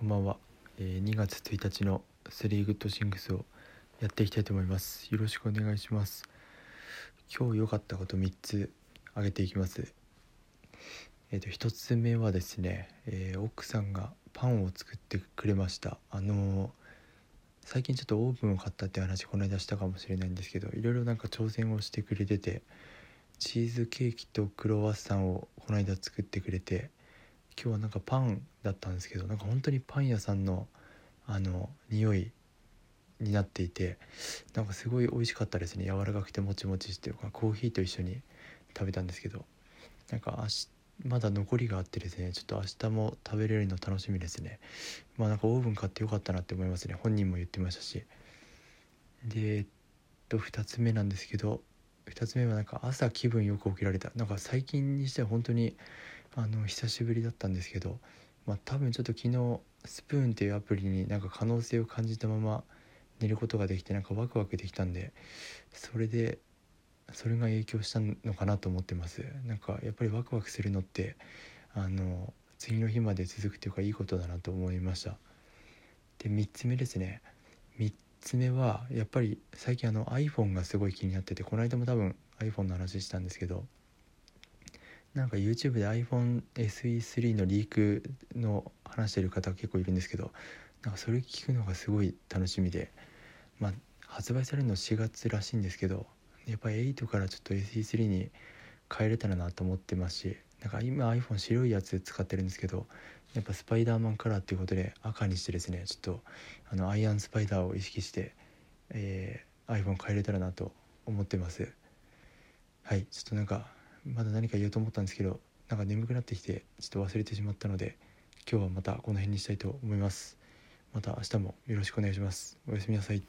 こんばんは、2月1日の3グッドシングスをやっていきたいと思います。よろしくお願いします。今日良かったこと3つ挙げていきます。1つ目はですね、奥さんがパンを作ってくれました。最近ちょっとオーブンを買ったって話この間したかもしれないんですけど、いろいろなんか挑戦をしてくれてて、チーズケーキとクロワッサンをこの間作ってくれて、今日はなんかパンだったんですけど、なんか本当にパン屋さんの匂いになっていて、なんかすごい美味しかったですね。柔らかくてもちもちして、コーヒーと一緒に食べたんですけど、なんかまだ残りがあってですね、ちょっと明日も食べれるの楽しみですね。まあなんかオーブン買ってよかったなって思いますね。本人も言ってましたし。で、2つ目なんですけど、2つ目はなんか朝気分よく起きられた。なんか最近にしては本当に久しぶりだったんですけど、まあ多分ちょっと昨日スプーンっていうアプリになんか可能性を感じたまま寝ることができて、なんかワクワクできたんで、それが影響したのかなと思ってます。なんかやっぱりワクワクするのって次の日まで続くというかいいことだなと思いました。で3つ目ですね。3つ目はやっぱり最近iPhone がすごい気になってて、この間も多分 iPhone の話したんですけど、なんか YouTube で iPhone SE3 のリークの話してる方結構いるんですけど、なんかそれ聞くのがすごい楽しみで、まあ発売されるの4月らしいんですけど、やっぱり8からちょっと SE3 に変えれたらなと思ってますし、なんか今 iPhone 白いやつ使ってるんですけど、やっぱスパイダーマンカラーっていうことで赤にしてですね、ちょっとアイアンスパイダーを意識して、iPhone 変えれたらなと思ってます。はい、ちょっとなんかまだ何か言おうと思ったんですけど、なんか眠くなってきてちょっと忘れてしまったので、今日はまたこの辺にしたいと思います。また明日もよろしくお願いします。おやすみなさい。